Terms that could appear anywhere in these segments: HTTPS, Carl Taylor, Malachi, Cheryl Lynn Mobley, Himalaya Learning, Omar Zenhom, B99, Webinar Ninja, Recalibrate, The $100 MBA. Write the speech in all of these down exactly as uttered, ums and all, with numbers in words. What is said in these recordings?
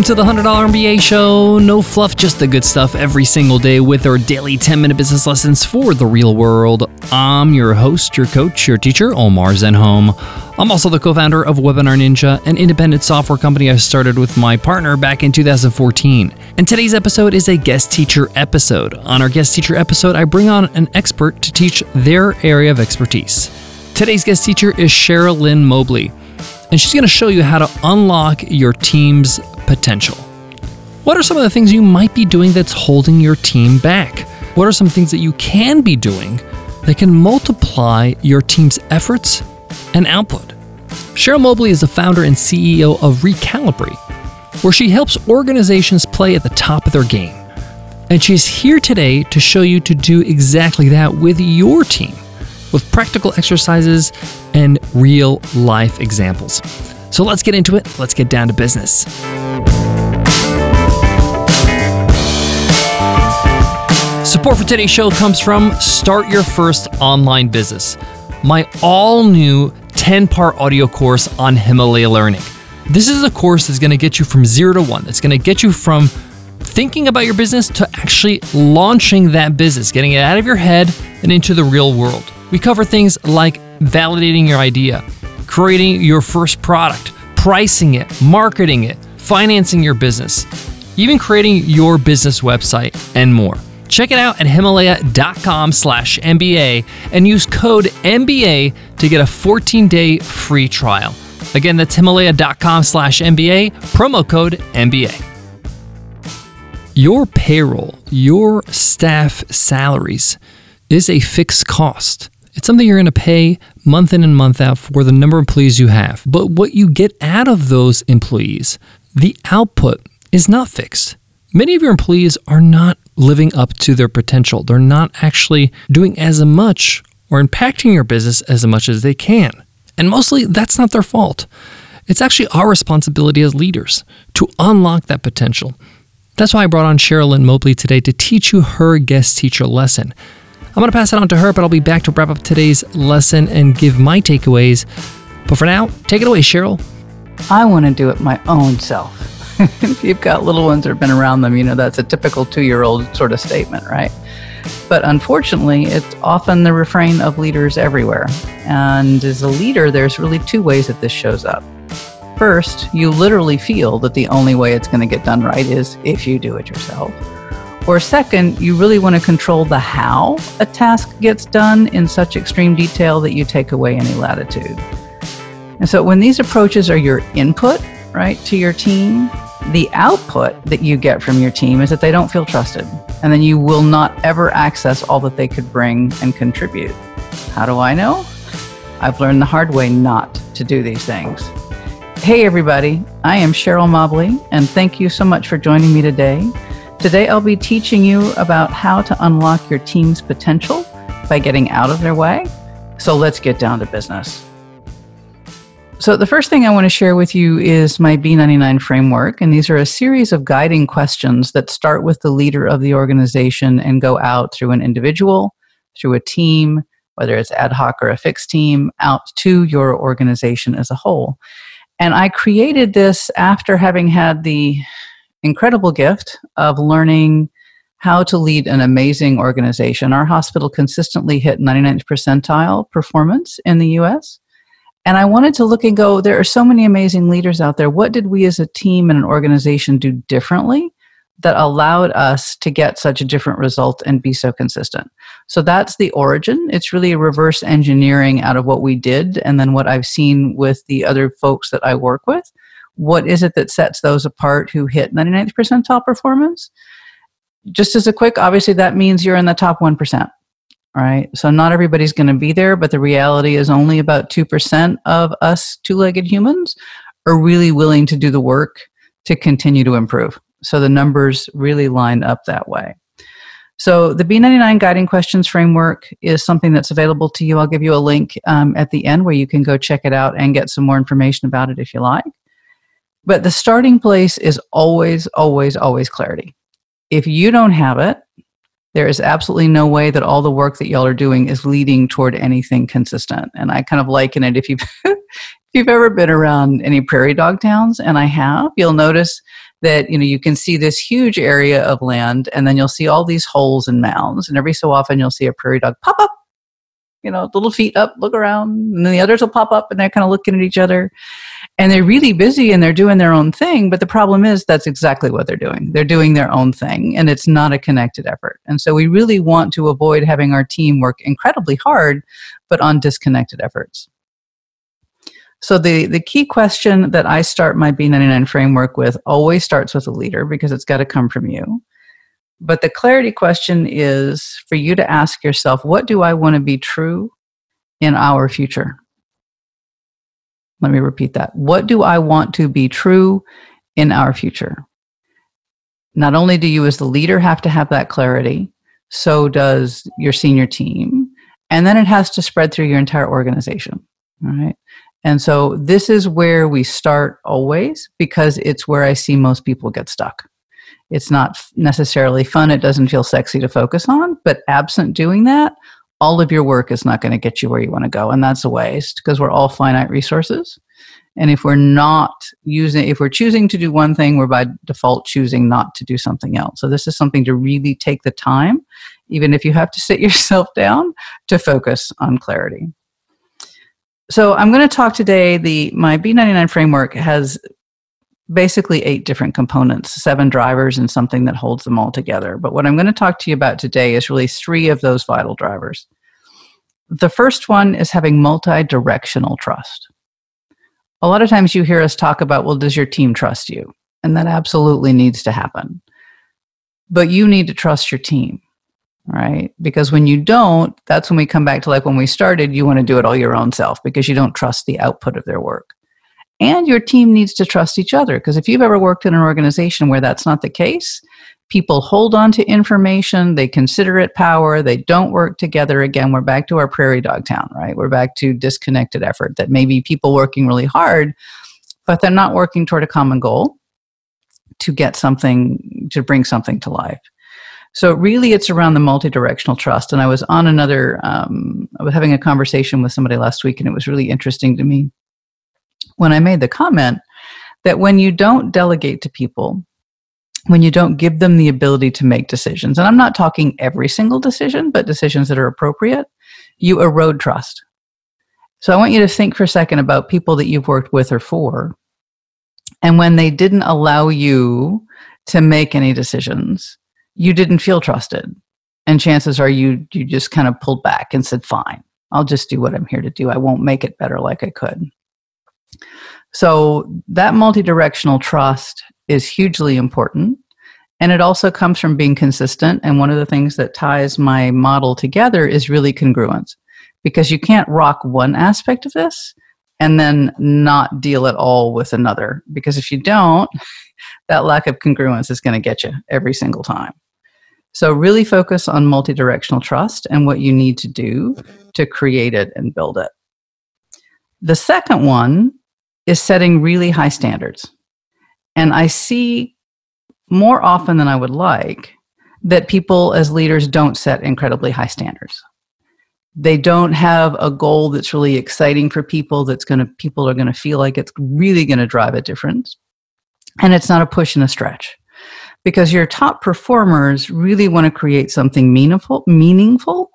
Welcome to the one hundred dollar M B A show. No fluff, just the good stuff every single day with our daily ten minute business lessons for the real world. I'm your host, your coach, your teacher, Omar Zenhom. I'm also the co-founder of Webinar Ninja, an independent software company I started with my partner back in two thousand fourteen. And today's episode is a guest teacher episode. On our guest teacher episode, I bring on an expert to teach their area of expertise. Today's guest teacher is Cheryl Lynn Mobley, and she's going to show you how to unlock your team's potential. What are some of the things you might be doing that's holding your team back? What are some things that you can be doing that can multiply your team's efforts and output? Cheryl Mobley is the founder and C E O of Recalibrate, where she helps organizations play at the top of their game. And she's here today to show you to do exactly that with your team, with practical exercises and real life examples. So let's get into it. Let's get down to business. Support for today's show comes from Start Your First Online Business, my all new ten part audio course on Himalaya Learning. This is a course that's gonna get you from zero to one. It's gonna get you from thinking about your business to actually launching that business, getting it out of your head and into the real world. We cover things like validating your idea, creating your first product, pricing it, marketing it, financing your business, even creating your business website and more. Check it out at himalaya dot com slash M B A and use code M B A to get a fourteen day free trial. Again, that's himalaya dot com slash M B A, promo code M B A. Your payroll, your staff salaries is a fixed cost. It's something you're going to pay month in and month out for the number of employees you have. But what you get out of those employees, the output is not fixed. Many of your employees are not living up to their potential. They're not actually doing as much or impacting your business as much as they can. And mostly that's not their fault. It's actually our responsibility as leaders to unlock that potential. That's why I brought on Cheryl Lynn Mobley today to teach you her guest teacher lesson. I'm going to pass it on to her, but I'll be back to wrap up today's lesson and give my takeaways. But for now, take it away, Cheryl. I want to do it my own self. If you've got little ones that have been around them, you know, that's a typical two-year-old sort of statement, right? But unfortunately, it's often the refrain of leaders everywhere. And as a leader, there's really two ways that this shows up. First, you literally feel that the only way it's going to get done right is if you do it yourself. Or second, you really want to control the how a task gets done in such extreme detail that you take away any latitude. And so when these approaches are your input, right, to your team, the output that you get from your team is that they don't feel trusted. And then you will not ever access all that they could bring and contribute. How do I know? I've learned the hard way not to do these things. Hey, everybody, I am Cheryl Mobley, and thank you so much for joining me today. Today, I'll be teaching you about how to unlock your team's potential by getting out of their way. So let's get down to business. So the first thing I want to share with you is my B ninety-nine framework. And these are a series of guiding questions that start with the leader of the organization and go out through an individual, through a team, whether it's ad hoc or a fixed team, out to your organization as a whole. And I created this after having had the incredible gift of learning how to lead an amazing organization. Our hospital consistently hit ninety-ninth percentile performance in the U S. And I wanted to look and go, there are so many amazing leaders out there. What did we as a team and an organization do differently that allowed us to get such a different result and be so consistent? So that's the origin. It's really a reverse engineering out of what we did and then what I've seen with the other folks that I work with. What is it that sets those apart who hit ninety-ninth percentile performance? Just as a quick, obviously that means you're in the top one percent, right? So not everybody's going to be there, but the reality is only about two percent of us two-legged humans are really willing to do the work to continue to improve. So the numbers really line up that way. So the B ninety-nine Guiding Questions Framework is something that's available to you. I'll give you a link um, at the end where you can go check it out and get some more information about it if you like. But the starting place is always, always, always clarity. If you don't have it, there is absolutely no way that all the work that y'all are doing is leading toward anything consistent. And I kind of liken it, if you've, if you've ever been around any prairie dog towns, and I have, you'll notice that, you know, you can see this huge area of land, and then you'll see all these holes and mounds, and every so often you'll see a prairie dog pop up, you know, little feet up, look around, and then the others will pop up, and they're kind of looking at each other, and they're really busy, and they're doing their own thing, but the problem is that's exactly what they're doing. They're doing their own thing, and it's not a connected effort, and so we really want to avoid having our team work incredibly hard, but on disconnected efforts. So the, the key question that I start my B ninety-nine framework with always starts with a leader, because it's got to come from you. But the clarity question is for you to ask yourself, what do I want to be true in our future? Let me repeat that. What do I want to be true in our future? Not only do you as the leader have to have that clarity, so does your senior team. And then it has to spread through your entire organization. All right. And so this is where we start always, because it's where I see most people get stuck. It's not necessarily fun. It doesn't feel sexy to focus on, but absent doing that, all of your work is not going to get you where you want to go. And that's a waste, because we're all finite resources. And if we're not using, if we're choosing to do one thing, we're by default choosing not to do something else. So this is something to really take the time, even if you have to sit yourself down, to focus on clarity. So I'm going to talk today, the my B ninety-nine framework has basically eight different components, seven drivers and something that holds them all together. But what I'm going to talk to you about today is really three of those vital drivers. The first one is having multi-directional trust. A lot of times you hear us talk about, well, does your team trust you? And that absolutely needs to happen. But you need to trust your team. Right? Because when you don't, that's when we come back to like when we started, you want to do it all your own self because you don't trust the output of their work. And your team needs to trust each other, because if you've ever worked in an organization where that's not the case, people hold on to information, they consider it power, they don't work together. Again, we're back to our prairie dog town, right? We're back to disconnected effort that maybe people working really hard, but they're not working toward a common goal to get something, to bring something to life. So really, it's around the multi-directional trust. And I was on another, um, I was having a conversation with somebody last week, and it was really interesting to me when I made the comment that when you don't delegate to people, when you don't give them the ability to make decisions, and I'm not talking every single decision, but decisions that are appropriate, you erode trust. So I want you to think for a second about people that you've worked with or for, and when they didn't allow you to make any decisions, you didn't feel trusted. And chances are you you just kind of pulled back and said, fine, I'll just do what I'm here to do. I won't make it better like I could. So that multi-directional trust is hugely important. And it also comes from being consistent. And one of the things that ties my model together is really congruence, because you can't rock one aspect of this and then not deal at all with another. Because if you don't, that lack of congruence is going to get you every single time. So really focus on multi-directional trust and what you need to do to create it and build it. The second one is setting really high standards. And I see more often than I would like that people as leaders don't set incredibly high standards. They don't have a goal that's really exciting for people, that's going to, people are going to feel like it's really going to drive a difference. And it's not a push and a stretch, because your top performers really want to create something meaningful, meaningful,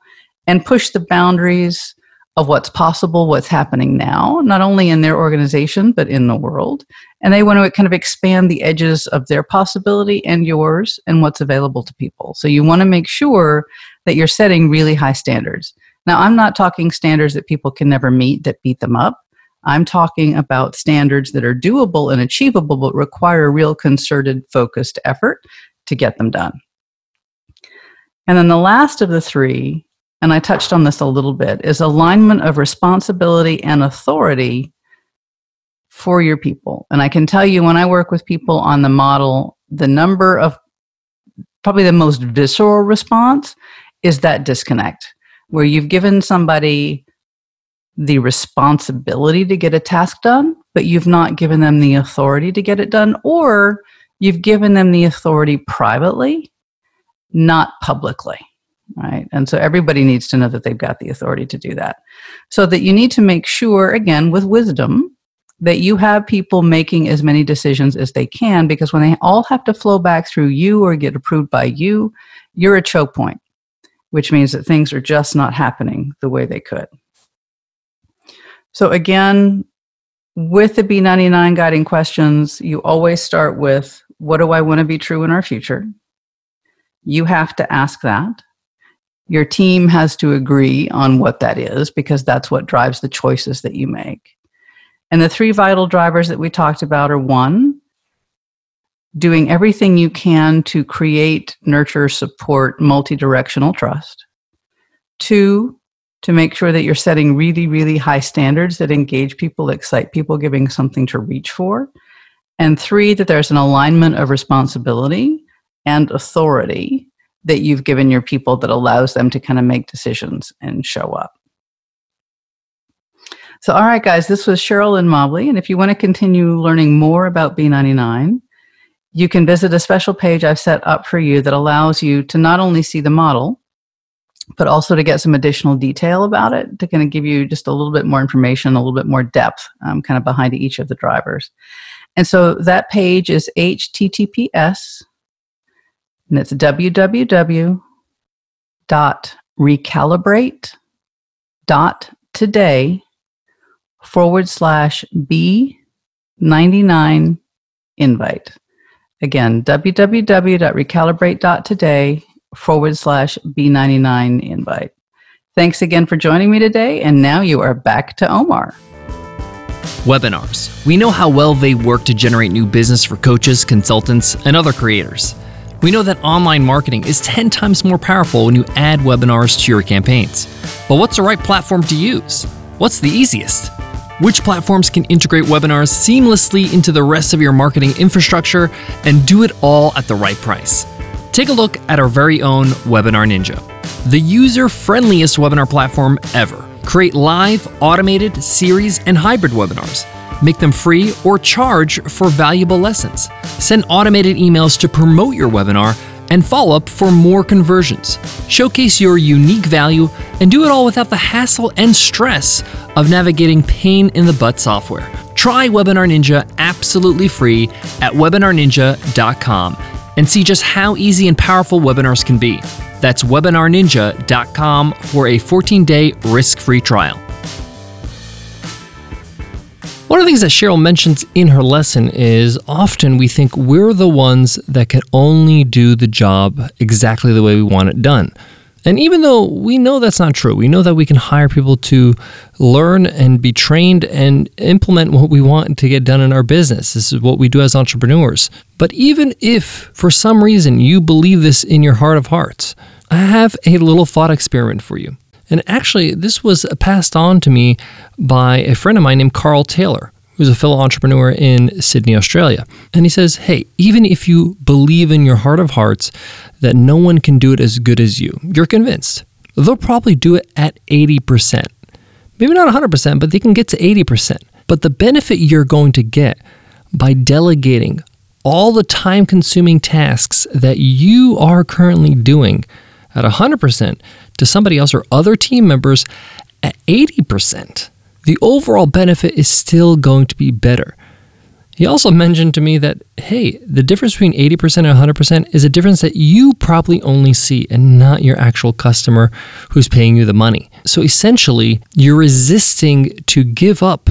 and push the boundaries of what's possible, what's happening now, not only in their organization, but in the world. And they want to kind of expand the edges of their possibility and yours and what's available to people. So you want to make sure that you're setting really high standards. Now, I'm not talking standards that people can never meet that beat them up. I'm talking about standards that are doable and achievable, but require real concerted, focused effort to get them done. And then the last of the three, and I touched on this a little bit, is alignment of responsibility and authority for your people. And I can tell you, when I work with people on the model, the number of, probably the most visceral response is that disconnect, where you've given somebody the responsibility to get a task done, but you've not given them the authority to get it done, or you've given them the authority privately, not publicly, right? And so everybody needs to know that they've got the authority to do that. So that you need to make sure, again, with wisdom, that you have people making as many decisions as they can, because when they all have to flow back through you or get approved by you, you're a choke point, which means that things are just not happening the way they could. So again, with the B ninety-nine guiding questions, you always start with, what do I want to be true in our future? You have to ask that. Your team has to agree on what that is, because that's what drives the choices that you make. And the three vital drivers that we talked about are, one, doing everything you can to create, nurture, support multi-directional trust. Two, to make sure that you're setting really, really high standards that engage people, excite people, giving something to reach for. And three, that there's an alignment of responsibility and authority that you've given your people that allows them to kind of make decisions and show up. So, all right, guys, this was Cheryl Lynn Mobley. And if you want to continue learning more about B ninety-nine, you can visit a special page I've set up for you that allows you to not only see the model, but also to get some additional detail about it, to kind of give you just a little bit more information, a little bit more depth um, kind of behind each of the drivers. And so that page is H T T P S, and it's w w w dot recalibrate dot today forward slash B ninety-nine invite. Again, w w w dot recalibrate dot today forward slash B ninety-nine invite. Thanks again for joining me today, and now you are back to Omar. Webinars. We know how well they work to generate new business for coaches, consultants, and other creators. We know that online marketing is ten times more powerful when you add webinars to your campaigns. But what's the right platform to use? What's the easiest? Which platforms can integrate webinars seamlessly into the rest of your marketing infrastructure and do it all at the right price? Take a look at our very own Webinar Ninja, the user-friendliest webinar platform ever. Create live, automated, series, and hybrid webinars. Make them free or charge for valuable lessons. Send automated emails to promote your webinar and follow up for more conversions. Showcase your unique value and do it all without the hassle and stress of navigating pain in the butt software. Try Webinar Ninja absolutely free at webinar ninja dot com and see just how easy and powerful webinars can be. That's webinar ninja dot com for a fourteen day risk-free trial. One of the things that Cheryl mentions in her lesson is often we think we're the ones that can only do the job exactly the way we want it done. And even though we know that's not true, we know that we can hire people to learn and be trained and implement what we want to get done in our business. This is what we do as entrepreneurs. But even if for some reason you believe this in your heart of hearts, I have a little thought experiment for you. And actually, this was passed on to me by a friend of mine named Carl Taylor, who's a fellow entrepreneur in Sydney, Australia. And he says, hey, even if you believe in your heart of hearts that no one can do it as good as you, you're convinced. They'll probably do it at eighty percent. Maybe not one hundred percent, but they can get to eighty percent. But the benefit you're going to get by delegating all the time-consuming tasks that you are currently doing at one hundred percent to somebody else or other team members at eighty percent, the overall benefit is still going to be better. He also mentioned to me that, hey, the difference between eighty percent and one hundred percent is a difference that you probably only see and not your actual customer who's paying you the money. So essentially, you're resisting to give up